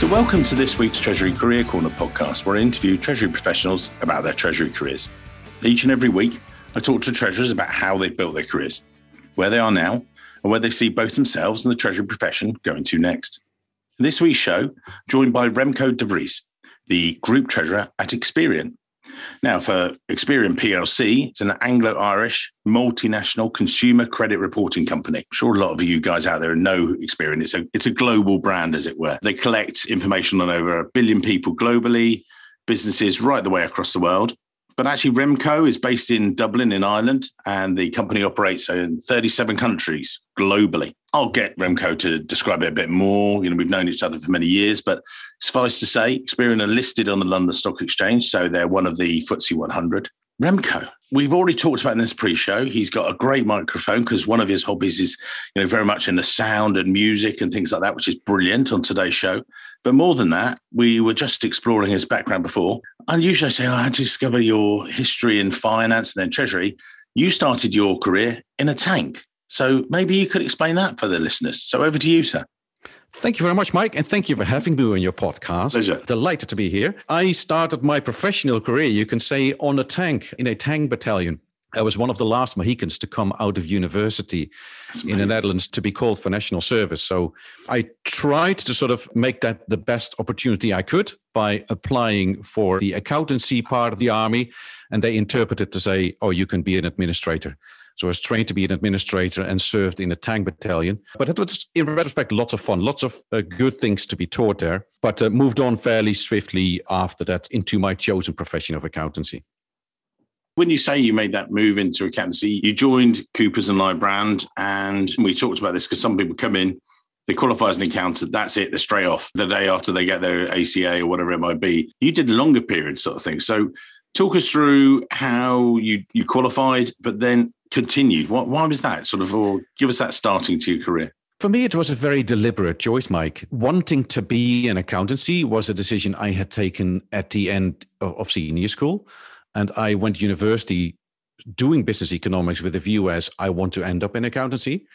So welcome to this week's Treasury Career Corner podcast, where I interview Treasury professionals about their Treasury careers. Each and every week, I talk to Treasurers about how they've built their careers, where they are now, and where they see both themselves and the Treasury profession going to next. In this week's show, I'm joined by Remco DeVries, the Group Treasurer at Experian. Now, for Experian PLC, it's an Anglo-Irish multinational consumer credit reporting company. I'm sure a lot of you guys out there know Experian. It's a global brand, as it were. They collect information on over 1 billion people globally, businesses right the way across the world. But actually, Remco is based in Dublin in Ireland, and the company operates in 37 countries globally. I'll get Remco to describe it a bit more. We've known each other for many years, but suffice to say, Experian are listed on the London Stock Exchange, so they're one of the FTSE 100. Remco, we've already talked about in this pre-show. He's got a great microphone because one of his hobbies is, very much in the sound and music and things like that, which is brilliant on today's show. But more than that, we were just exploring his background before. And usually I say, I had to discover your history in finance and then treasury. You started your career in a tank. So maybe you could explain that for the listeners. So over to you, sir. Thank you very much, Mike, and thank you for having me on your podcast. Pleasure. Delighted to be here. I started my professional career, you can say, on a tank, in a tank battalion. I was one of the last Mohicans to come out of university in the Netherlands to be called for national service. So I tried to sort of make that the best opportunity I could by applying for the accountancy part of the army, and they interpreted to say, oh, you can be an administrator. So I was trained to be an administrator and served in a tank battalion. But it was, in retrospect, lots of fun, lots of good things to be taught there. But moved on fairly swiftly after that into my chosen profession of accountancy. When you say you made that move into accountancy, you joined Coopers and Lybrand. And we talked about this because some people come in, they qualify as an accountant. That's it. They're straight off the day after they get their ACA or whatever it might be. You did a longer period sort of thing. So talk us through how you qualified, but then continued. Why was that sort of, or give us that starting to your career? For me, it was a very deliberate choice, Mike. Wanting to be in accountancy was a decision I had taken at the end of senior school. And I went to university doing business economics with a view as I want to end up in accountancy.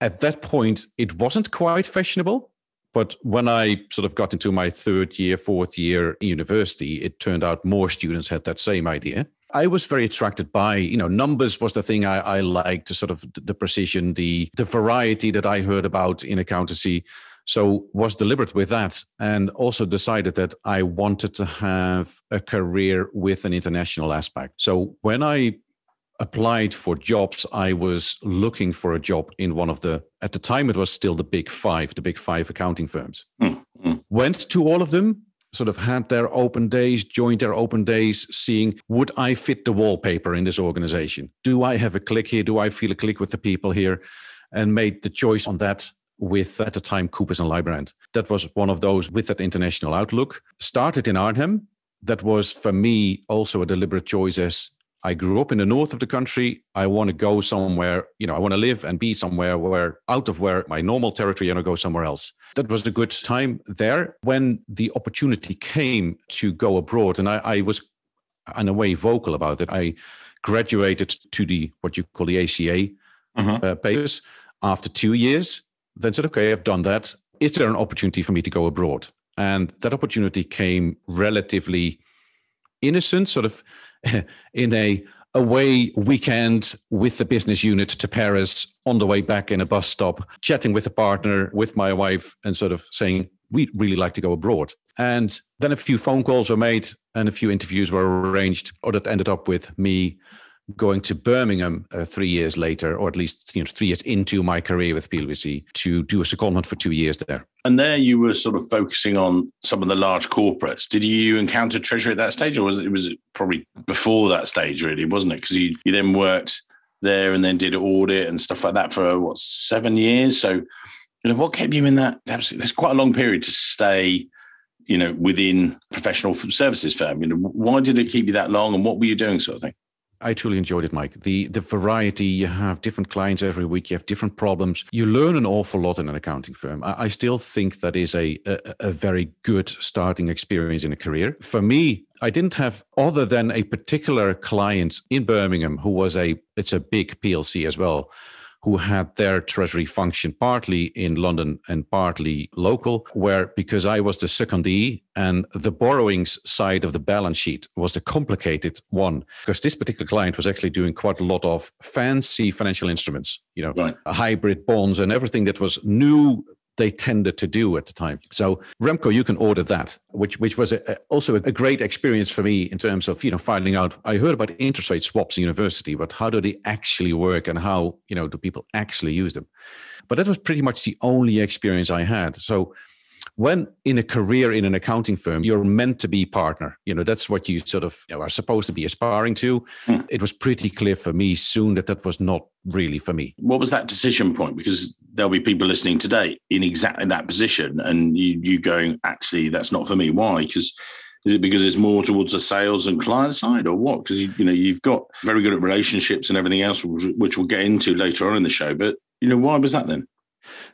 At that point, it wasn't quite fashionable. But when I sort of got into my fourth year in university, it turned out more students had that same idea. I was very attracted by, numbers was the thing I liked, sort of the precision, the variety that I heard about in accountancy. So was deliberate with that, and also decided that I wanted to have a career with an international aspect. So when I applied for jobs, I was looking for a job in one of the, at the time it was still the big five accounting firms. Mm-hmm. Went to all of them, sort of had their open days, joined their open days, seeing, would I fit the wallpaper in this organization? Do I have a click here? Do I feel a click with the people here? And made the choice on that with, at the time, Coopers and Lybrand. That was one of those with that international outlook. Started in Arnhem. That was, for me, also a deliberate choice as I grew up in the north of the country. I want to go somewhere, I want to live and be somewhere where out of where my normal territory, and I go somewhere else. That was a good time there when the opportunity came to go abroad. And I was in a way vocal about it. I graduated to what you call the ACA papers after 2 years, then said, okay, I've done that. Is there an opportunity for me to go abroad? And that opportunity came relatively innocent, sort of in a away weekend with the business unit to Paris, on the way back in a bus stop, chatting with a partner, with my wife, and sort of saying, we'd really like to go abroad. And then a few phone calls were made and a few interviews were arranged, or that ended up with me going to Birmingham 3 years later, or at least 3 years into my career with PLVC, to do a secondment for 2 years there. And there you were sort of focusing on some of the large corporates. Did you encounter Treasury at that stage, or was it probably before that stage, really, wasn't it? Because you then worked there and then did audit and stuff like that for, 7 years? So what kept you in that? That's quite a long period to stay, within professional services firm. Why did it keep you that long, and what were you doing sort of thing? I truly enjoyed it, Mike. The variety, you have different clients every week, you have different problems. You learn an awful lot in an accounting firm. I still think that is a very good starting experience in a career. For me, I didn't have, other than a particular client in Birmingham, who was it's a big PLC as well, who had their treasury function partly in London and partly local, where, because I was the secondee and the borrowings side of the balance sheet was the complicated one, because this particular client was actually doing quite a lot of fancy financial instruments, you know, right, hybrid bonds and everything that was new they tended to do at the time. So Remco, you can order that, which was also a great experience for me in terms of, you know, finding out, I heard about interest rate swaps in university, but how do they actually work and how, you know, do people actually use them? But that was pretty much the only experience I had. So when in a career in an accounting firm, you're meant to be partner. You know, that's what you sort of, you know, are supposed to be aspiring to. Hmm. It was pretty clear for me soon that that was not really for me. What was that decision point? Because there'll be people listening today in exactly that position and you going, actually, that's not for me. Why? Because is it because it's more towards the sales and client side or what? Because, you know, you've got very good at relationships and everything else, which we'll get into later on in the show. But, you know, why was that then?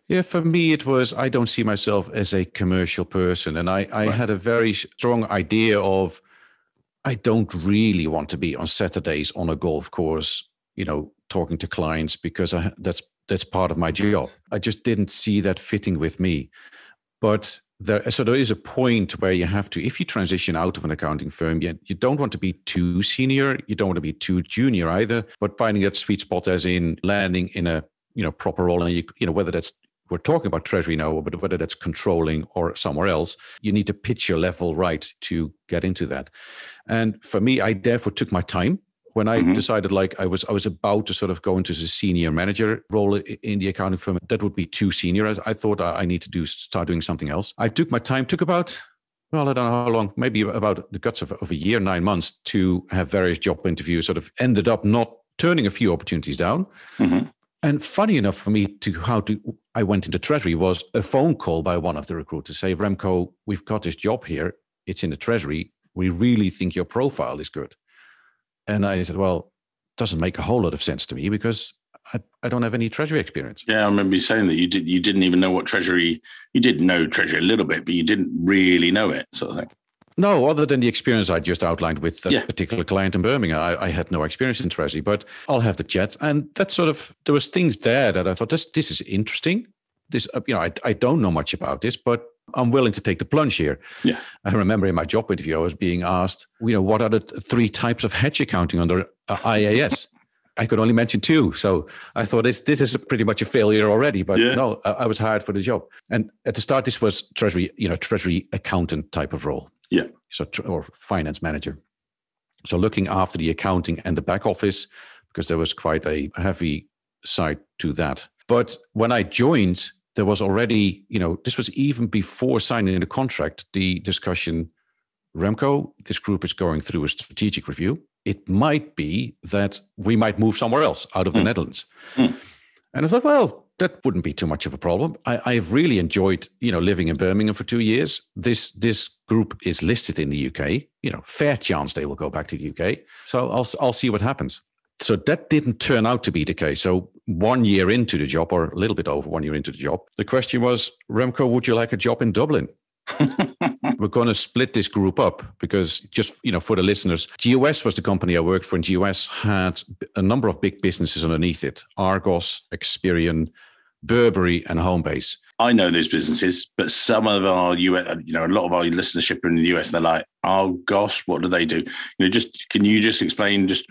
Yeah, for me, it was, I don't see myself as a commercial person. And I had a very strong idea of, I don't really want to be on Saturdays on a golf course, you know, talking to clients because that's part of my job. I just didn't see that fitting with me. But there is a point where you have to, if you transition out of an accounting firm, you don't want to be too senior. You don't want to be too junior either, but finding that sweet spot as in landing in a, you know, proper role. And you know, whether that's, we're talking about treasury now, but whether that's controlling or somewhere else, you need to pitch your level right to get into that. And for me, I therefore took my time when I decided, like, I was about to sort of go into the senior manager role in the accounting firm. That would be too senior. As I thought, I need to start doing something else. I took my time, took about, well, I don't know how long, maybe about the guts of a year, 9 months to have various job interviews, sort of ended up not turning a few opportunities down. Mm-hmm. And funny enough for me I went into treasury was a phone call by one of the recruiters saying, Remco, we've got this job here. It's in the treasury. We really think your profile is good. And I said, well, it doesn't make a whole lot of sense to me because I don't have any treasury experience. Yeah, I remember you saying that you didn't even know what treasury, you did know treasury a little bit, but you didn't really know it, sort of thing. No, other than the experience I just outlined with that particular client in Birmingham, I had no experience in treasury, but I'll have the chat. And that sort of, there was things there that I thought, this is interesting. This, you know, I don't know much about this, but I'm willing to take the plunge here. Yeah. I remember in my job interview, I was being asked, you know, what are the three types of hedge accounting under IAS? I could only mention two. So I thought this is pretty much a failure already, but no, I was hired for the job. And at the start, this was treasury, you know, treasury accountant type of role. Yeah. So, or finance manager. So looking after the accounting and the back office, because there was quite a heavy side to that. But when I joined, there was already, you know, this was even before signing the contract, the discussion, Remco, this group is going through a strategic review. It might be that we might move somewhere else out of the Netherlands. Mm. And I thought, well, that wouldn't be too much of a problem. I've really enjoyed, you know, living in Birmingham for 2 years. This group is listed in the UK. You know, fair chance they will go back to the UK. So I'll see what happens. So that didn't turn out to be the case. So 1 year into the job, or a little bit over 1 year into the job, the question was, Remco, would you like a job in Dublin? We're going to split this group up because, just, you know, for the listeners, GUS was the company I worked for, and GUS had a number of big businesses underneath it: Argos, Experian, Burberry, and Homebase. I know those businesses, but some of our US, you know, a lot of our listenership are in the US, and they're like, Argos, what do they do? You know, can you just explain just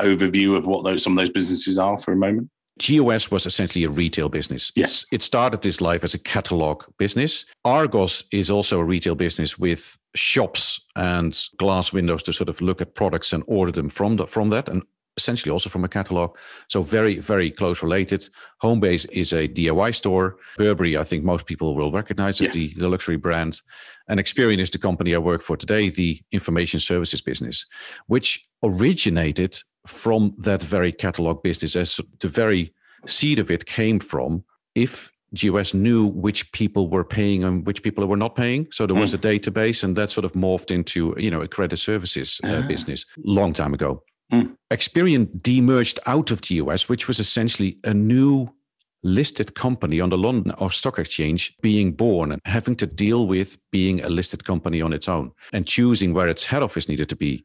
overview of what those some of those businesses are for a moment? GUS was essentially a retail business. Yes. It started its life as a catalog business. Argos is also a retail business with shops and glass windows to sort of look at products and order them from that, and essentially also from a catalog. So very, very close related. Homebase is a DIY store. Burberry, I think most people will recognize as the luxury brand. And Experian is the company I work for today, the information services business, which originated from that very catalog business, as the very seed of it came from, if GUS knew which people were paying and which people were not paying. So there was a database, and that sort of morphed into, you know, a credit services business long time ago. Experian demerged out of GUS, which was essentially a new listed company on the London Stock Exchange being born and having to deal with being a listed company on its own and choosing where its head office needed to be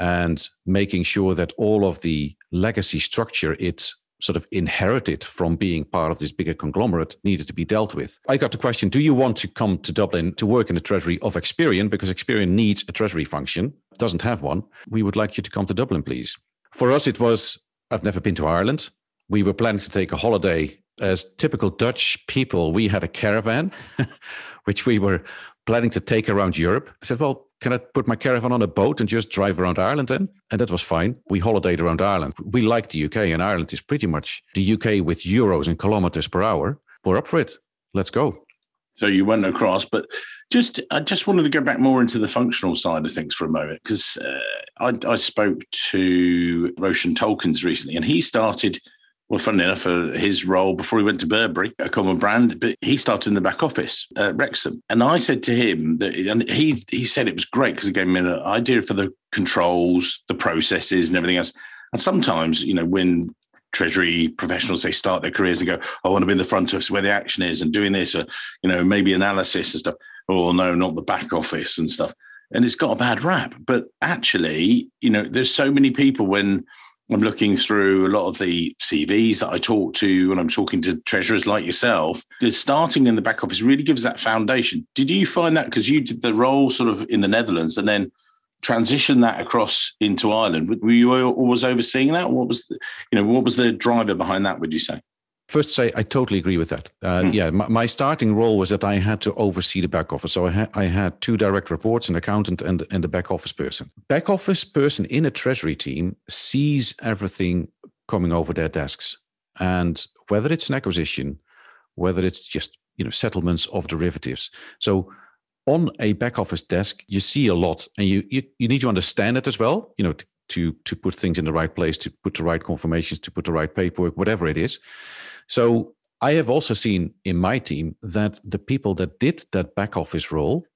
and making sure that all of the legacy structure it sort of inherited from being part of this bigger conglomerate needed to be dealt with. I got the question, do you want to come to Dublin to work in the treasury of Experian? Because Experian needs a treasury function, doesn't have one. We would like you to come to Dublin, please. For us, it was, I've never been to Ireland. We were planning to take a holiday. As typical Dutch people, we had a caravan, which we were planning to take around Europe. I said, well, can I put my caravan on a boat and just drive around Ireland then? And that was fine. We holidayed around Ireland. We like the UK, and Ireland is pretty much the UK with euros and kilometers per hour. We're up for it. Let's go. So you went across, but I just wanted to go back more into the functional side of things for a moment, because I spoke to Roshan Tolkins recently, and he started... Well, funnily enough, his role before he went to Burberry, a common brand, but he started in the back office at Wrexham. And I said to him, and he said it was great because it gave me an idea for the controls, the processes and everything else. And sometimes, you know, when treasury professionals, they start their careers and go, I want to be in the front office where the action is and doing this, or, you know, maybe analysis and stuff. Oh, no, not the back office and stuff. And it's got a bad rap. But actually, you know, there's so many people when... I'm looking through a lot of the CVs that I talk to when I'm talking to treasurers like yourself. The starting in the back office really gives that foundation. Did you find that, because you did the role sort of in the Netherlands and then transitioned that across into Ireland? Were you always overseeing that? What was the driver behind that, would you say? First, say I totally agree with that. Yeah, my starting role was that I had to oversee the back office. So I had two direct reports, an accountant and the back office person. Back office person in a treasury team sees everything coming over their desks. And whether it's an acquisition, whether it's just, you know, settlements of derivatives. So on a back office desk, you see a lot, and you need to understand it as well, you know, to put things in the right place, to put the right confirmations, to put the right paperwork, whatever it is. So I have also seen in my team that the people that did that back office role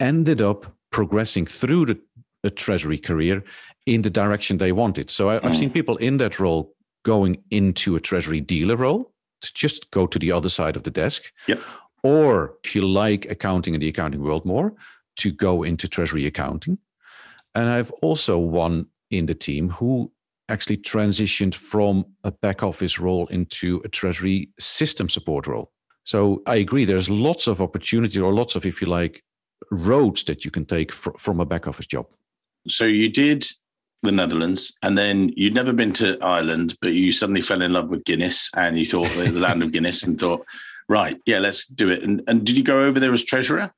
ended up progressing through the treasury career in the direction they wanted. So I've seen people in that role going into a treasury dealer role to just go to the other side of the desk. Yep. Or if you like accounting and the accounting world more, to go into treasury accounting. And I've also one in the team who actually transitioned from a back office role into a treasury system support role. So I agree, there's lots of opportunity, or lots of, if you like, roads that you can take from a back office job. So you did the Netherlands, and then you'd never been to Ireland, but you suddenly fell in love with Guinness, and you thought the land of Guinness, and thought, right, yeah, let's do it. And did you go over there as treasurer,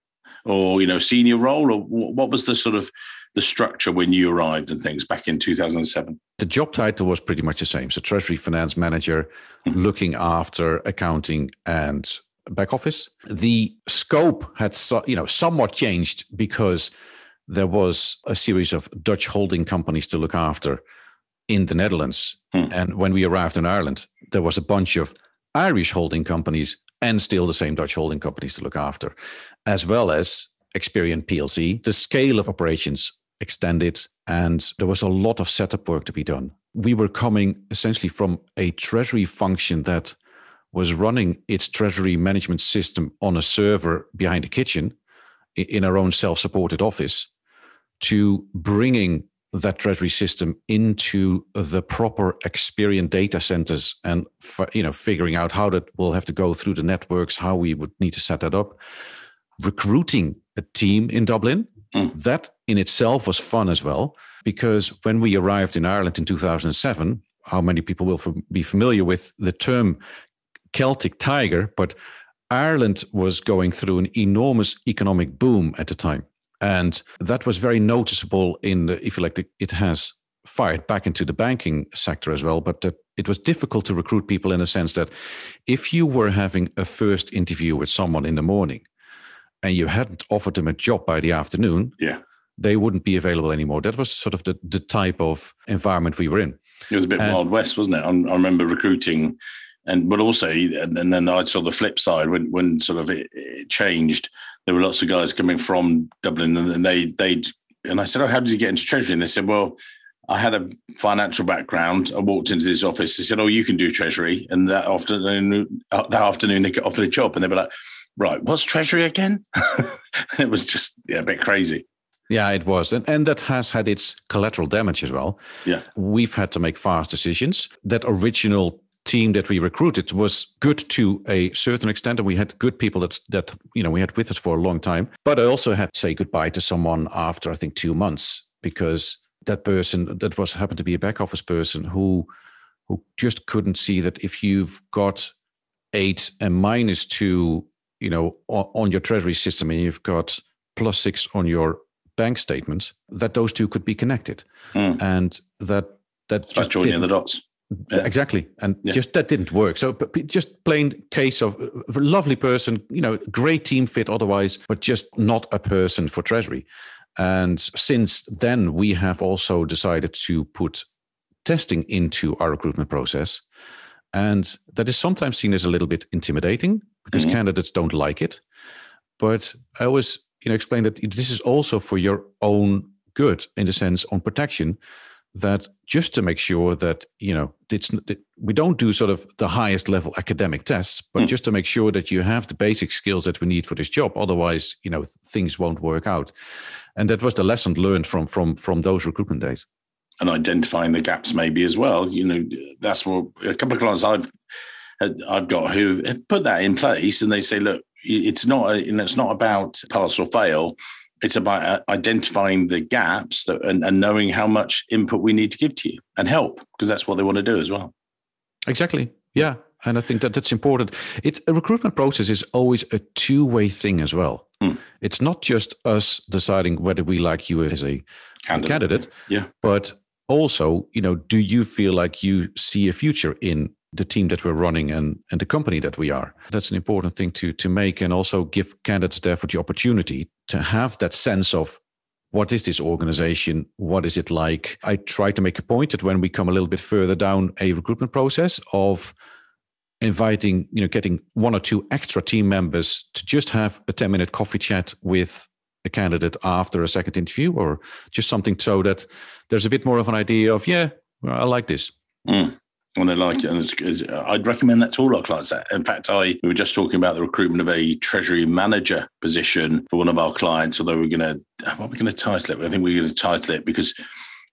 or, you know, senior role, or what was the sort of the structure when you arrived and things back in 2007? The job title was pretty much the same. So Treasury Finance Manager, looking after accounting and back office. The scope had, you know, somewhat changed because there was a series of Dutch holding companies to look after in the Netherlands. And when we arrived in Ireland, there was a bunch of Irish holding companies and still the same Dutch holding companies to look after, as well as Experian PLC. The scale of operations extended, and there was a lot of setup work to be done. We were coming essentially from a treasury function that was running its treasury management system on a server behind the kitchen in our own self-supported office, to bringing that treasury system into the proper Experian data centers and, you know, figuring out how that will have to go through the networks, how we would need to set that up. Recruiting a team in Dublin, that in itself was fun as well, because when we arrived in Ireland in 2007, how many people will be familiar with the term Celtic tiger, but Ireland was going through an enormous economic boom at the time. And that was very noticeable in the, if you like, it has fired back into the banking sector as well, but it was difficult to recruit people, in a sense that if you were having a first interview with someone in the morning and you hadn't offered them a job by the afternoon, they wouldn't be available anymore. That was sort of the type of environment we were in. It was a bit Wild West, wasn't it? I remember recruiting, and then I saw the flip side when sort of it changed. There were lots of guys coming from Dublin, and and I said, oh, how did you get into treasury? And they said, well, I had a financial background. I walked into this office. They said, oh, you can do treasury. And that afternoon they got offered a job, and they were like, right, what's treasury again? It was just a bit crazy. Yeah, it was. And that has had its collateral damage as well. Yeah. We've had to make fast decisions. That original team that we recruited was good to a certain extent, and we had good people that we had with us for a long time. But I also had to say goodbye to someone after I think 2 months, because that person that happened to be a back office person who just couldn't see that if you've got 8 and minus 2, on your treasury system, and you've got plus 6 on your bank statement, that those two could be connected, and that just joining the dots. Yeah. Exactly. And just that didn't work. So just plain case of a lovely person, great team fit otherwise, but just not a person for treasury. And since then, we have also decided to put testing into our recruitment process. And that is sometimes seen as a little bit intimidating because candidates don't like it. But I always explain that this is also for your own good, in the sense on protection, that just to make sure that, we don't do sort of the highest level academic tests, but just to make sure that you have the basic skills that we need for this job. Otherwise, things won't work out. And that was the lesson learned from those recruitment days. And identifying the gaps maybe as well. That's what a couple of clients I've got who have put that in place, and they say, look, it's not about pass or fail. It's about identifying the gaps and knowing how much input we need to give to you and help, because that's what they want to do as well. Exactly. Yeah. And I think that's important. A recruitment process is always a two-way thing as well. It's not just us deciding whether we like you as a candidate, but also, do you feel like you see a future in the team that we're running and the company that we are. That's an important thing to make, and also give candidates therefore the opportunity to have that sense of what is this organization? What is it like? I try to make a point that when we come a little bit further down a recruitment process of inviting, getting 1 or 2 extra team members to just have a 10-minute coffee chat with a candidate after a second interview, or just something so that there's a bit more of an idea of, I like this. And I like it. And I'd recommend that to all our clients. In fact, we were just talking about the recruitment of a treasury manager position for one of our clients, although what are we going to title it? I think we're going to title it because,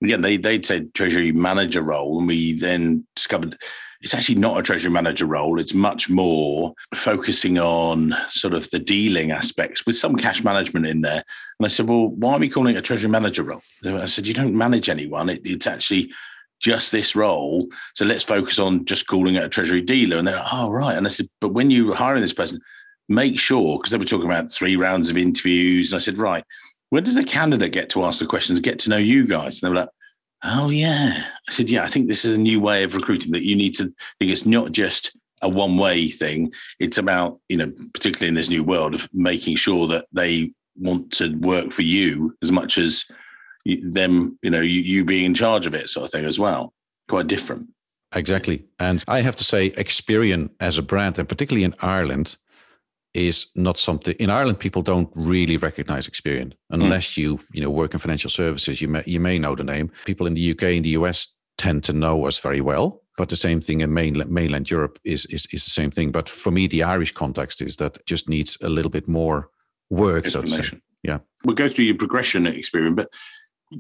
again, they'd said treasury manager role. And we then discovered it's actually not a treasury manager role. It's much more focusing on sort of the dealing aspects with some cash management in there. And I said, well, why are we calling it a treasury manager role? I said, you don't manage anyone. It's actually just this role. So let's focus on just calling it a treasury dealer. And they're like, oh, right. And I said, but when you were hiring this person, make sure, because they were talking about 3 rounds of interviews. And I said, right, when does the candidate get to ask the questions, get to know you guys? And they were like, oh, yeah. I said, yeah, I think this is a new way of recruiting that you need to think. It's not just a one-way thing. It's about, particularly in this new world, of making sure that they want to work for you as much as them, you being in charge of it, sort of thing as well. Quite different. Exactly. And I have to say, Experian as a brand, and particularly in Ireland, is not something. In Ireland, people don't really recognize Experian unless you work in financial services. You may know the name. People in the UK and the US tend to know us very well. But the same thing in mainland Europe is the same thing. But for me, the Irish context is that just needs a little bit more work. So to say. Yeah, we'll go through your progression at Experian, but.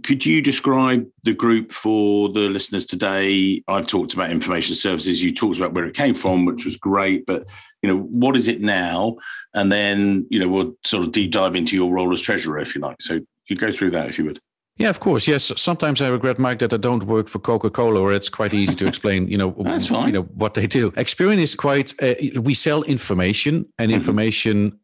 Could you describe the group for the listeners today? I've talked about information services. You talked about where it came from, which was great. But, what is it now? And then, we'll sort of deep dive into your role as treasurer, if you like. So you go through that, if you would. Yeah, of course. Yes. Sometimes I regret, Mike, that I don't work for Coca-Cola, or it's quite easy to explain, That's fine. What they do. Experian is quite, we sell information and information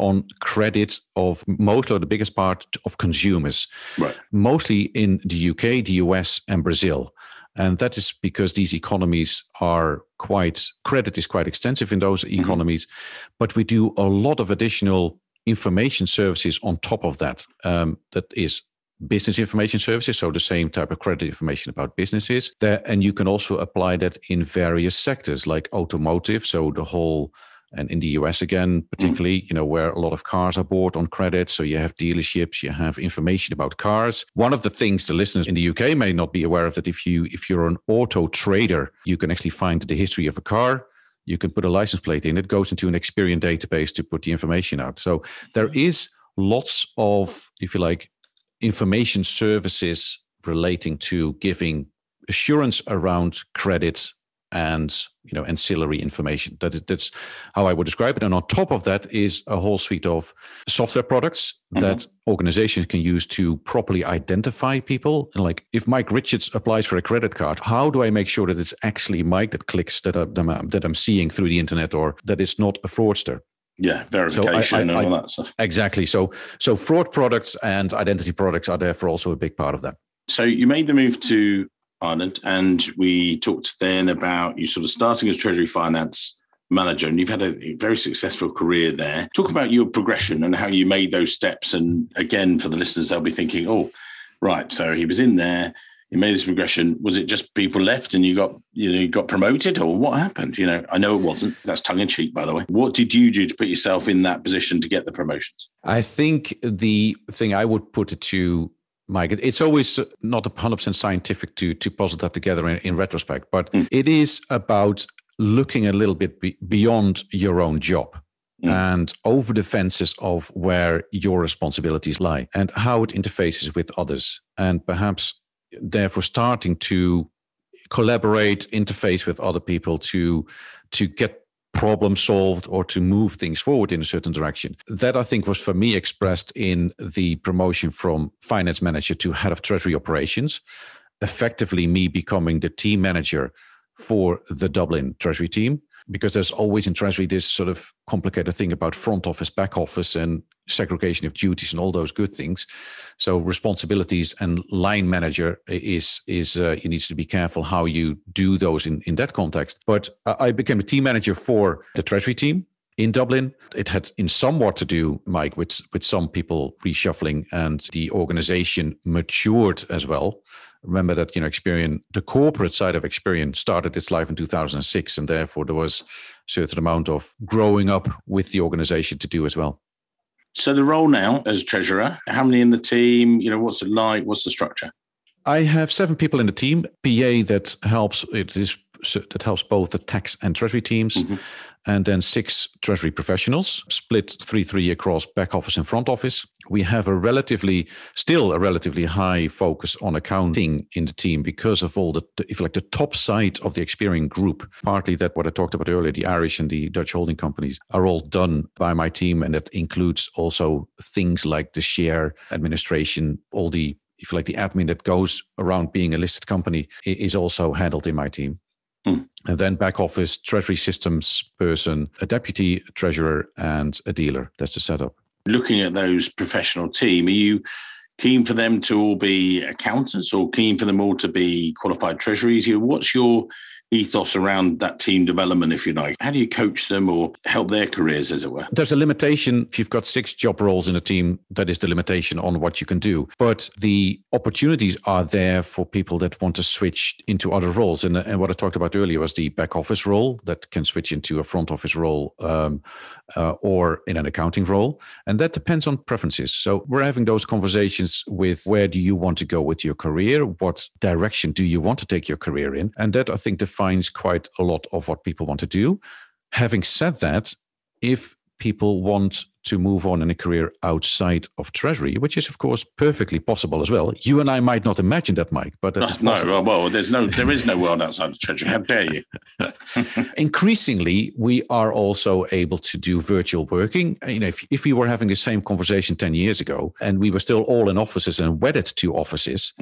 on credit of most or the biggest part of consumers, right. Mostly in the UK, the US and Brazil. And that is because these economies credit is quite extensive in those economies, but we do a lot of additional information services on top of that. That is business information services, so the same type of credit information about businesses. There, and you can also apply that in various sectors like automotive, so the whole, and in the US again, particularly, where a lot of cars are bought on credit. So you have dealerships, you have information about cars. One of the things the listeners in the UK may not be aware of, that if you're an auto trader, you can actually find the history of a car. You can put a license plate in. It goes into an Experian database to put the information out. So there is lots of, if you like, information services relating to giving assurance around credit and, you know, ancillary information. That's how I would describe it. And on top of that is a whole suite of software products that organizations can use to properly identify people. And like, if Mike Richards applies for a credit card, how do I make sure that it's actually Mike that clicks that I'm seeing through the internet, or that it's not a fraudster? Yeah, verification and all that stuff. Exactly. So fraud products and identity products are therefore also a big part of that. So you made the move to Ireland, and we talked then about you sort of starting as Treasury Finance Manager, and you've had a very successful career there. Talk about your progression and how you made those steps. And again, for the listeners, they'll be thinking, oh, right, so he was in there, he made his progression. Was it just people left and you got promoted, or what happened? You know, I know it wasn't. That's tongue in cheek, by the way. What did you do to put yourself in that position to get the promotions? I think the thing I would put it to, Mike, it's always not 100% scientific to puzzle that together in retrospect, but it is about looking a little bit beyond your own job and over the fences of where your responsibilities lie and how it interfaces with others, and perhaps therefore starting to collaborate, interface with other people to get problem solved or to move things forward in a certain direction. That, I think, was for me expressed in the promotion from finance manager to head of treasury operations, effectively me becoming the team manager for the Dublin treasury team, because there's always in treasury this sort of complicated thing about front office, back office, and segregation of duties and all those good things. So responsibilities and line manager is you need to be careful how you do those in that context. But I became a team manager for the treasury team in Dublin. It had in somewhat to do, Mike, with some people reshuffling, and the organization matured as well. Remember that, you know, Experian, the corporate side of Experian started its life in 2006, and therefore there was a certain amount of growing up with the organization to do as well. So the role now as treasurer, how many in the team? You know, what's it like? What's the structure? I have 7 people in the team. PA that helps. That helps both the tax and treasury teams, and then 6 treasury professionals split 3-3 across back office and front office. We have a relatively high focus on accounting in the team because of all the, if you like, the top side of the Experian group. Partly that what I talked about earlier, the Irish and the Dutch holding companies are all done by my team, and that includes also things like the share administration, all the, if you like, the admin that goes around being a listed company is also handled in my team. And then back office, treasury systems person, a deputy treasurer, and a dealer. That's the setup. Looking at those professional team, are you keen for them to all be accountants, or keen for them all to be qualified treasuries? What's your ethos around that team development, if you like? How do you coach them or help their careers, as it were? There's a limitation. If you've got 6 job roles in a team, that is the limitation on what you can do. But the opportunities are there for people that want to switch into other roles. And what I talked about earlier was the back office role that can switch into a front office role or in an accounting role. And that depends on preferences. So we're having those conversations with, where do you want to go with your career? What direction do you want to take your career in? And that, I think, defines quite a lot of what people want to do. Having said that, if people want to move on in a career outside of treasury, which is, of course, perfectly possible as well. You and I might not imagine that, Mike, but there is no world outside of treasury. How dare you? Increasingly, we are also able to do virtual working. You know, if we were having the same conversation 10 years ago and we were still all in offices and wedded to offices,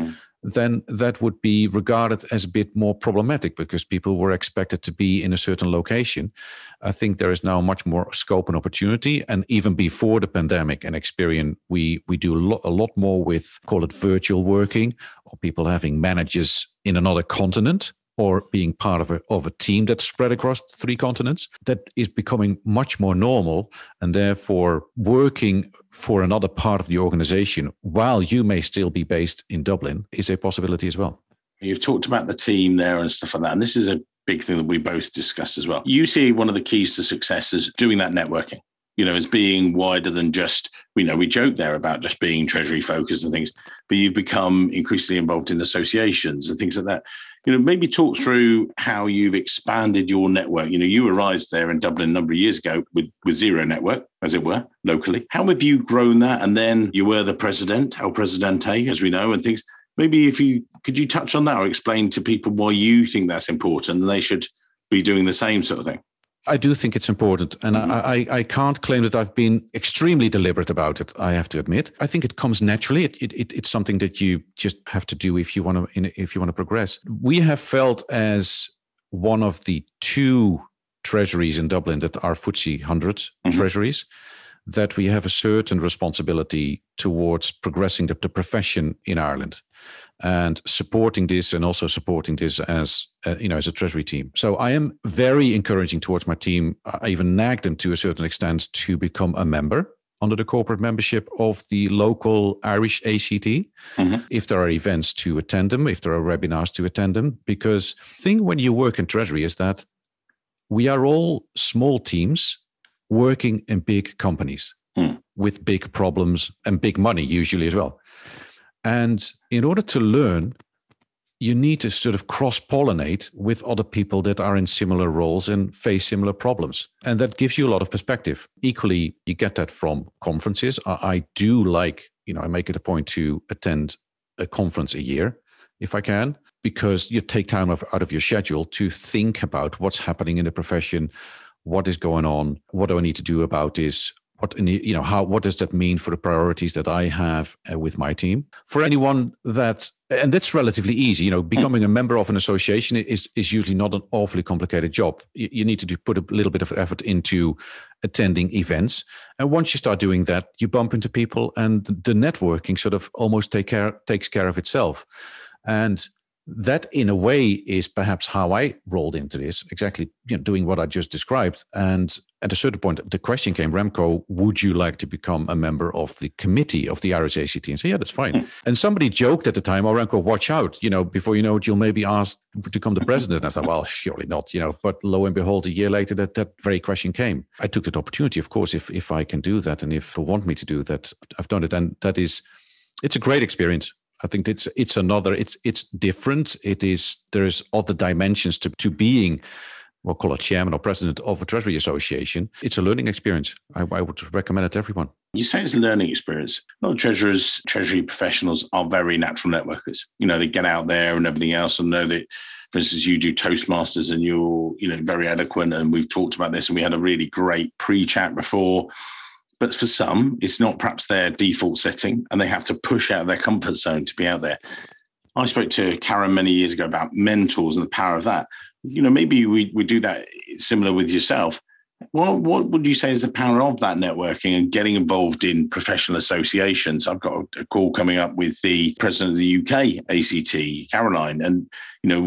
then that would be regarded as a bit more problematic because people were expected to be in a certain location. I think there is now much more scope and opportunity, and even before the pandemic and Experian, we do a lot more with, call it, virtual working, or people having managers in another continent, or being part of a team that's spread across 3 continents. That is becoming much more normal, and therefore working for another part of the organization while you may still be based in Dublin is a possibility as well. You've talked about the team there and stuff like that, and this is a big thing that we both discussed as well. You see one of the keys to success is doing that networking. You know, as being wider than just, you know, we joke there about just being treasury focused and things, but you've become increasingly involved in associations and things like that. You know, maybe talk through how you've expanded your network. You know, you arrived there in Dublin a number of years ago with zero network, as it were, locally. How have you grown that? And then you were the president, El Presidente, as we know, and things. Maybe if you could you touch on that or explain to people why you think that's important and they should be doing the same sort of thing. I do think it's important, and I can't claim that I've been extremely deliberate about it, I have to admit. I think it comes naturally. It's something that you just have to do if you want to progress. We have felt as one of the two treasuries in Dublin that are FTSE 100 treasuries, that we have a certain responsibility towards progressing the profession in Ireland and supporting this, and also supporting this as a treasury team. So I am very encouraging towards my team. I even nagged them to a certain extent to become a member under the corporate membership of the local Irish ACT. If there are events to attend them, if there are webinars to attend them, because the thing when you work in treasury is that we are all small teams working in big companies with big problems and big money usually as well. And in order to learn, you need to sort of cross-pollinate with other people that are in similar roles and face similar problems. And that gives you a lot of perspective. Equally, you get that from conferences. I do like, I make it a point to attend a conference a year if I can, because you take time out of your schedule to think about what's happening in the profession. What is going on? What do I need to do about this? What does that mean for the priorities that I have with my team? For anyone that's relatively easy, becoming a member of an association is usually not an awfully complicated job. You need to put a little bit of effort into attending events. And once you start doing that, you bump into people and the networking sort of almost takes care of itself. And that, in a way, is perhaps how I rolled into this, exactly doing what I just described. And at a certain point, the question came, Remco, would you like to become a member of the committee of the Irish ACT? And I said, yeah, that's fine. And somebody joked at the time, oh, Remco, watch out. Before you know it, you'll maybe asked to become the president. And I said, well, surely not. But lo and behold, a year later, that very question came. I took that opportunity, of course, if I can do that and if they want me to do that, I've done it. And it's a great experience. I think it's different. There's other dimensions to being, we'll call it chairman or president of a treasury association. It's a learning experience. I would recommend it to everyone. You say it's a learning experience. A lot of treasury professionals are very natural networkers. They get out there and everything else and know that, for instance, you do Toastmasters and you're, very eloquent, and we've talked about this and we had a really great pre-chat before. But for some, it's not perhaps their default setting and they have to push out of their comfort zone to be out there. I spoke to Karen many years ago about mentors and the power of that. Maybe we do that similar with yourself. Well, what would you say is the power of that networking and getting involved in professional associations? I've got a call coming up with the president of the UK ACT, Caroline, and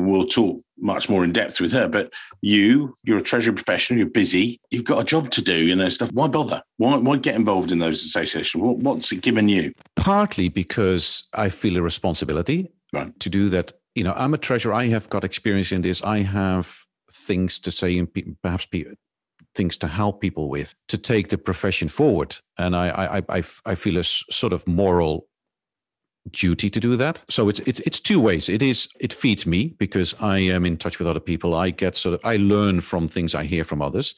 we'll talk much more in depth with her. But you're a treasury professional, you're busy, you've got a job to do, stuff. Why bother? Why get involved in those associations? What's it given you? Partly because I feel a responsibility to do that. I'm a treasurer. I have got experience in this. I have things to say and things to help people with, to take the profession forward. And I feel a sort of moral duty to do that. So it's two ways. It feeds me because I am in touch with other people. I learn from things I hear from others,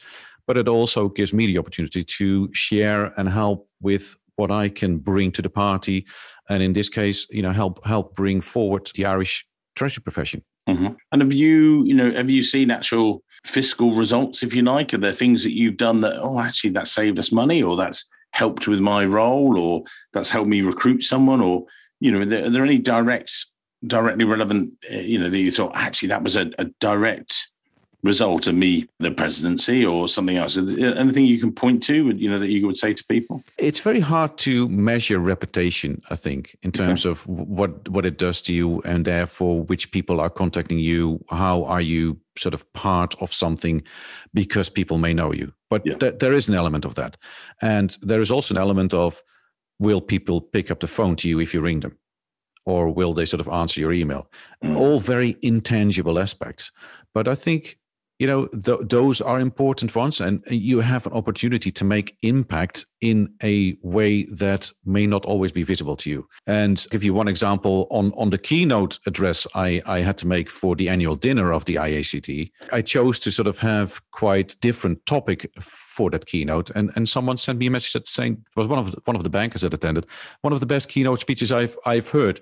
but it also gives me the opportunity to share and help with what I can bring to the party. And in this case, help bring forward the Irish treasury profession. And have you seen actual fiscal results, if you like? Are there things that you've done that, actually that saved us money, or that's helped with my role, or that's helped me recruit someone, or, are there any directly relevant, that you thought, actually, that was a direct result of me, the presidency, or something else? Anything you can point to, that you would say to people? It's very hard to measure reputation, I think, in terms of what it does to you, and therefore which people are contacting you. How are you sort of part of something because people may know you? But there is an element of that. And there is also an element of, will people pick up the phone to you if you ring them? Or will they sort of answer your email? All very intangible aspects. But I think those are important ones, and you have an opportunity to make impact in a way that may not always be visible to you. And give you one example, on the keynote address I had to make for the annual dinner of the IACT, I chose to sort of have quite different topic for that keynote. And someone sent me a message saying, it was one of the bankers that attended, one of the best keynote speeches I've heard.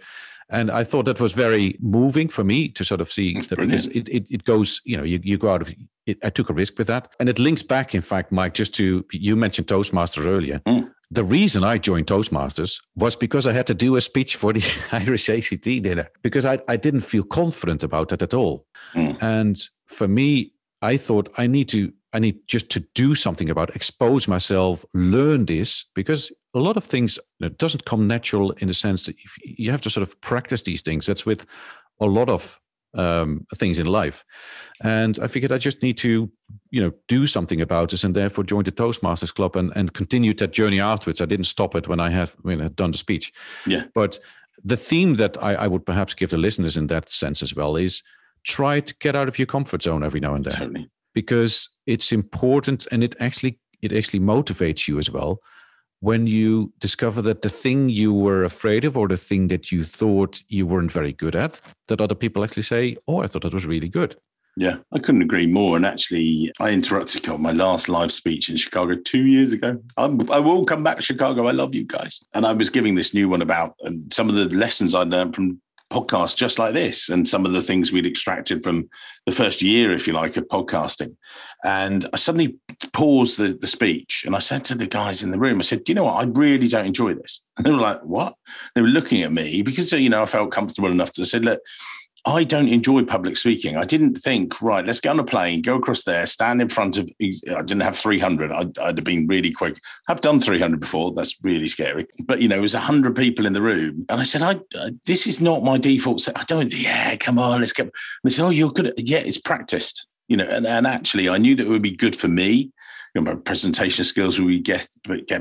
And I thought that was very moving for me to sort of see that, because it goes, you know, you go out of it. I took a risk with that. And it links back, in fact, Mike, just to, you mentioned Toastmasters earlier. Mm. The reason I joined Toastmasters was because I had to do a speech for the Irish ACT dinner, because I didn't feel confident about that at all. Mm. And for me, I thought I need just to do something about it, expose myself, learn this, because a lot of things, it doesn't come natural in the sense that you have to sort of practice these things. That's with a lot of things in life. And I figured I just need to, you know, do something about this, and therefore joined the Toastmasters Club and continued that journey afterwards. I didn't stop it when I had done the speech. Yeah. But the theme that I would perhaps give the listeners in that sense as well is try to get out of your comfort zone every now and then. Totally. Because it's important, and it actually motivates you as well when you discover that the thing you were afraid of, or the thing that you thought you weren't very good at, that other people actually say, oh, I thought that was really good. Yeah, I couldn't agree more. And actually, I interrupted my last live speech in Chicago 2 years ago. I will come back to Chicago. I love you guys. And I was giving this new one about some of the lessons I learned from podcasts just like this, and some of the things we'd extracted from the first year, if you like, of podcasting. And I suddenly paused the speech, and I said to the guys in the room, I said, do you know what? I really don't enjoy this. And they were like, what? They were looking at me because, you know, I felt comfortable enough to say, look, I don't enjoy public speaking. I didn't think, right, let's get on a plane, go across there, stand in front of, I didn't have 300. I'd have been really quick. I've done 300 before. That's really scary. But, you know, it was 100 people in the room. And I said, this is not my default. So I don't, yeah, come on, let's go. And they said, oh, you're good. Yeah, it's practiced, you know. And actually, I knew that it would be good for me. You know, my presentation skills would get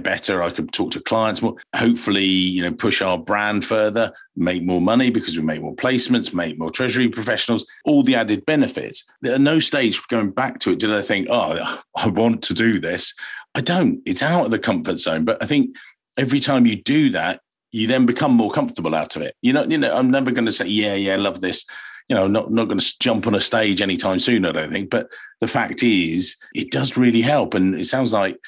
better. I could talk to clients more. Hopefully, you know, push our brand further, make more money because we make more placements, make more treasury professionals, all the added benefits. At no stage going back to it did I think, oh, I want to do this. I don't. It's out of the comfort zone. But I think every time you do that, you then become more comfortable out of it. You know, I'm never going to say, yeah, I love this. You know, not going to jump on a stage anytime soon, I don't think. But the fact is, it does really help. And it sounds like,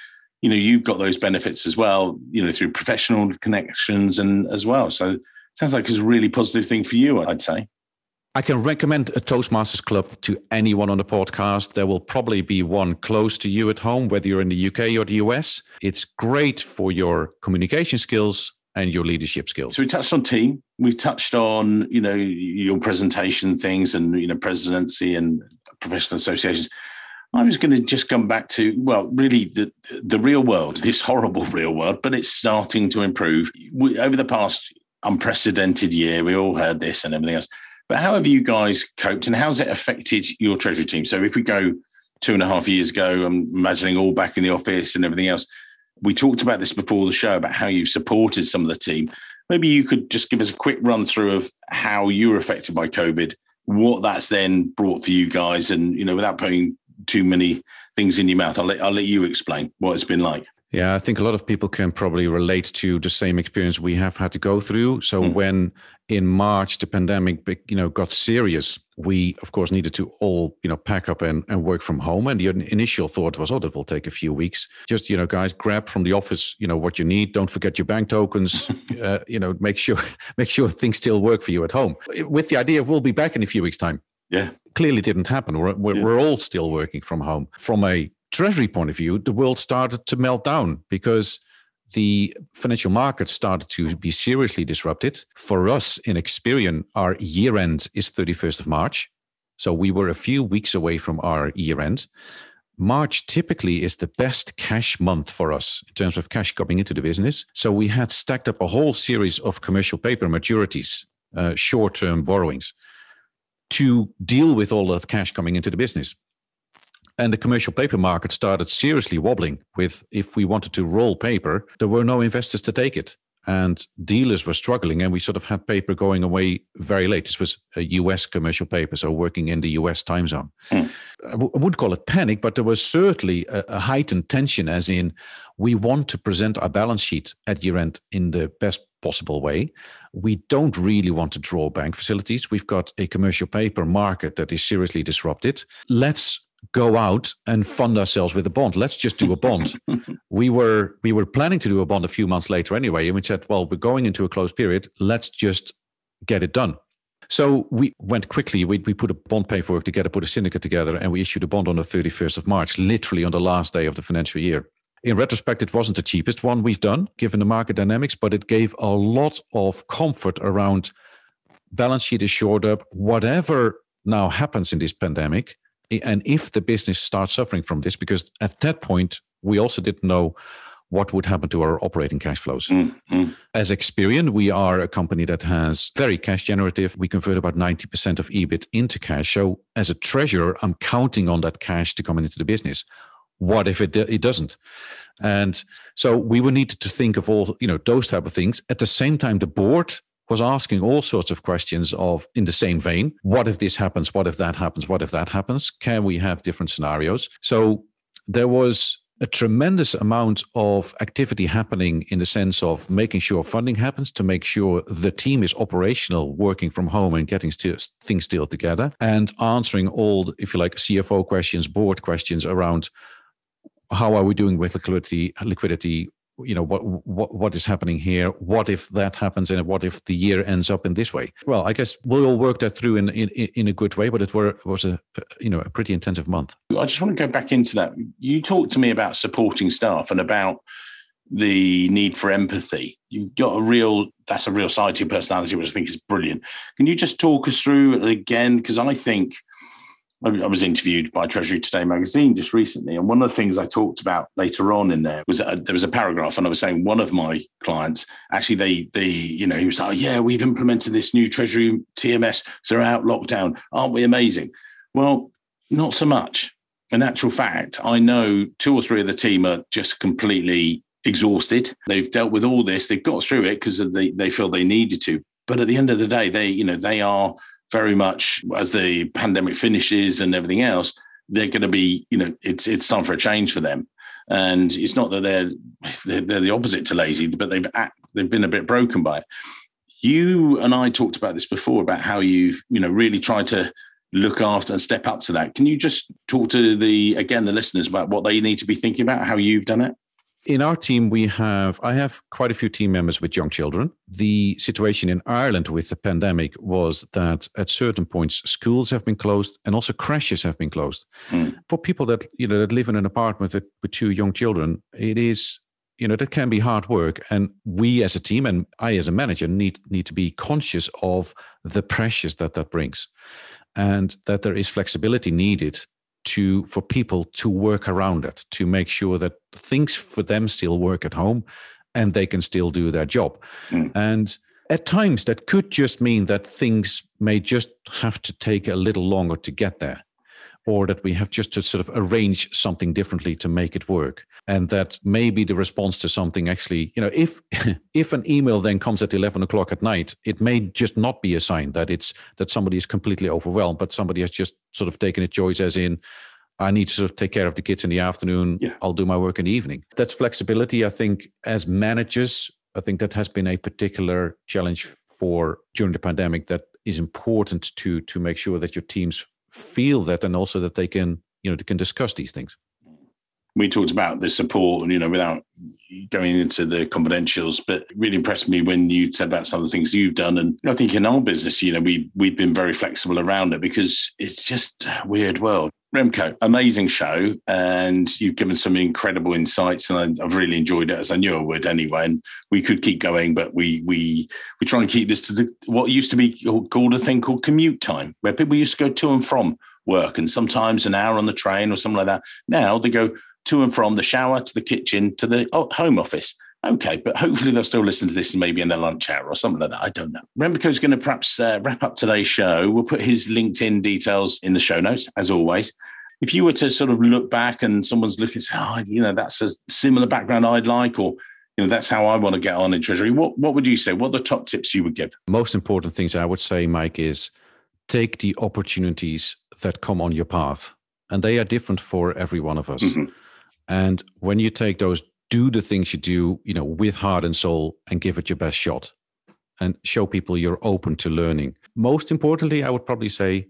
you know, you've got those benefits as well, you know, through professional connections and as well. So it sounds like it's a really positive thing for you, I'd say. I can recommend a Toastmasters Club to anyone on the podcast. There will probably be one close to you at home, whether you're in the UK or the US. It's great for your communication skills and your leadership skills. So we touched on team. We've touched on, you know, your presentation things and, you know, presidency and professional associations. I was going to just come back to, well, really the real world, this horrible real world, but it's starting to improve. Over the past unprecedented year, we all heard this and everything else. But how have you guys coped, and how's it affected your treasury team? So if we go 2.5 years ago, I'm imagining all back in the office and everything else. We talked about this before the show about how you've supported some of the team. Maybe you could just give us a quick run through of how you were affected by COVID, what that's then brought for you guys. And, you know, without putting too many things in your mouth, I'll let you explain what it's been like. Yeah, I think a lot of people can probably relate to the same experience we have had to go through. So when in March, the pandemic, you know, got serious, we, of course, needed to all, you know, pack up and work from home. And the initial thought was, oh, that will take a few weeks. Just, you know, guys, grab from the office, you know, what you need. Don't forget your bank tokens. You know, make sure things still work for you at home, with the idea of we'll be back in a few weeks' time. Yeah. Clearly didn't happen. We're all still working from home. From a treasury point of view, the world started to melt down because the financial markets started to be seriously disrupted. For us in Experian, our year end is 31st of March. So we were a few weeks away from our year end. March typically is the best cash month for us in terms of cash coming into the business. So we had stacked up a whole series of commercial paper maturities, short-term borrowings, to deal with all that cash coming into the business. And the commercial paper market started seriously wobbling with, if we wanted to roll paper, there were no investors to take it. And dealers were struggling, and we sort of had paper going away very late. This was a US commercial paper, so working in the US time zone. I wouldn't call it panic, but there was certainly a heightened tension, as in we want to present our balance sheet at year end in the best possible way. We don't really want to draw bank facilities. We've got a commercial paper market that is seriously disrupted. Let's go out and fund ourselves with a bond. Let's just do a bond. We were planning to do a bond a few months later anyway. And we said, well, we're going into a closed period. Let's just get it done. So we went quickly. We put a bond paperwork together, put a syndicate together, and we issued a bond on the 31st of March, literally on the last day of the financial year. In retrospect, it wasn't the cheapest one we've done, given the market dynamics, but it gave a lot of comfort around balance sheet is shored up, whatever now happens in this pandemic. And if the business starts suffering from this, because at that point, we also didn't know what would happen to our operating cash flows. Mm-hmm. As Experian, we are a company that has very cash generative. We convert about 90% of EBIT into cash. So as a treasurer, I'm counting on that cash to come into the business. What if it doesn't? And so we were needed to think of all, those type of things. At the same time, the board was asking all sorts of questions in the same vein. What if this happens? What if that happens? What if that happens? Can we have different scenarios? So there was a tremendous amount of activity happening in the sense of making sure funding happens, to make sure the team is operational, working from home and getting things still together, and answering all, if you like, CFO questions, board questions around how are we doing with liquidity, what is happening here? What if that happens? And what if the year ends up in this way? Well, I guess we'll all work that through in a good way, but it was a pretty intensive month. I just want to go back into that. You talked to me about supporting staff and about the need for empathy. You've got that's a real side to your personality, which I think is brilliant. Can you just talk us through it again? Because I think I was interviewed by Treasury Today magazine just recently, and one of the things I talked about later on in there was there was a paragraph, and I was saying one of my clients, actually he was like, oh, yeah, we've implemented this new Treasury TMS throughout lockdown. Aren't we amazing? Well, not so much. In actual fact, I know two or three of the team are just completely exhausted. They've dealt with all this. They've got through it because they feel they needed to. But at the end of the day, they are very much, as the pandemic finishes and everything else, they're going to be, it's time for a change for them. And it's not that they're the opposite to lazy, but they've been a bit broken by it. You and I talked about this before, about how you've, really tried to look after and step up to that. Can you just talk to the listeners about what they need to be thinking about, how you've done it? In our team, I have quite a few team members with young children. The situation in Ireland with the pandemic was that at certain points, schools have been closed and also crashes have been closed. Mm. For people that, that live in an apartment with two young children, it is, that can be hard work. And we as a team and I as a manager need to be conscious of the pressures that brings, and that there is flexibility needed for people to work around it, to make sure that things for them still work at home and they can still do their job. Mm. And at times that could just mean that things may just have to take a little longer to get there, or that we have just to sort of arrange something differently to make it work. And that maybe the response to something actually, if an email then comes at 11 o'clock at night, it may just not be a sign that that somebody is completely overwhelmed, but somebody has just sort of taken a choice as in, I need to sort of take care of the kids in the afternoon. Yeah. I'll do my work in the evening. That's flexibility. I think as managers, that has been a particular challenge during the pandemic, that is important to make sure that your teams feel that, and also that they can discuss these things. We talked about the support, and without going into the confidentials, but it really impressed me when you said about some of the things you've done. And I think in our business, we've been very flexible around it, because it's just a weird world. Remco, amazing show, and you've given some incredible insights, and I've really enjoyed it, as I knew I would anyway. And we could keep going, but we try and keep this to what used to be called a thing called commute time, where people used to go to and from work, and sometimes an hour on the train or something like that. Now they go to and from the shower, to the kitchen, to the home office. Okay, but hopefully they'll still listen to this, and maybe in their lunch hour or something like that. I don't know. Remco's going to perhaps wrap up today's show. We'll put his LinkedIn details in the show notes, as always. If you were to sort of look back and someone's looking, that's a similar background I'd like, or that's how I want to get on in Treasury, what would you say? What are the top tips you would give? Most important things I would say, Mike, is take the opportunities that come on your path. And they are different for every one of us. Mm-hmm. And when you take those, do the things you do, with heart and soul, and give it your best shot, and show people you're open to learning. Most importantly, I would probably say,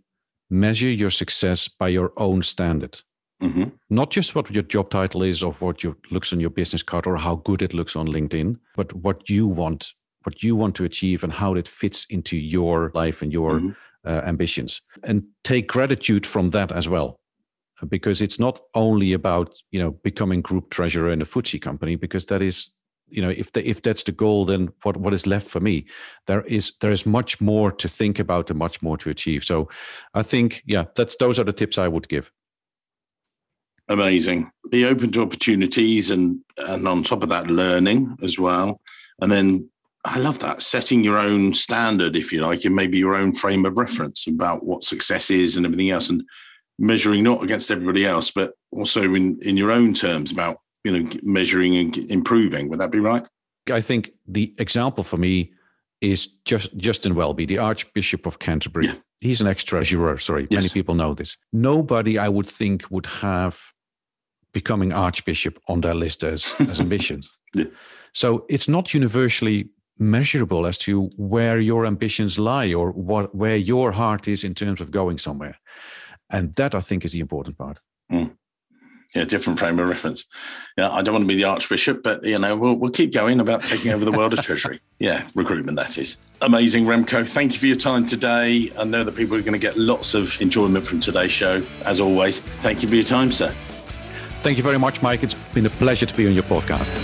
measure your success by your own standard. Mm-hmm. Not just what your job title is, or what looks on your business card, or how good it looks on LinkedIn, but what you want what you want to achieve and how that fits into your life and your ambitions. And take gratitude from that as well, because it's not only about, you know, becoming group treasurer in a FTSE company, because that is, you know, if that's the goal, then what is left for me? There is much more to think about and much more to achieve. So I think, yeah, those are the tips I would give. Amazing. Be open to opportunities and on top of that, learning as well. And then I love that, setting your own standard, if you like, and maybe your own frame of reference about what success is and everything else, and measuring not against everybody else, but also in your own terms about, you know, measuring and improving. Would that be right? I think the example for me is Justin Welby, the Archbishop of Canterbury. Yeah. He's an ex-treasurer. Sorry, yes. Many people know this. Nobody, I would think, would have becoming Archbishop on their list as ambitions. Yeah. So it's not universally measurable as to where your ambitions lie or where your heart is in terms of going somewhere. And that, I think, is the important part. Mm. Yeah, different frame of reference. Yeah, I don't want to be the Archbishop, but, you know, we'll keep going about taking over the world of Treasury. Yeah, recruitment, that is. Amazing, Remco. Thank you for your time today. I know that people are going to get lots of enjoyment from today's show, as always. Thank you for your time, sir. Thank you very much, Mike. It's been a pleasure to be on your podcast.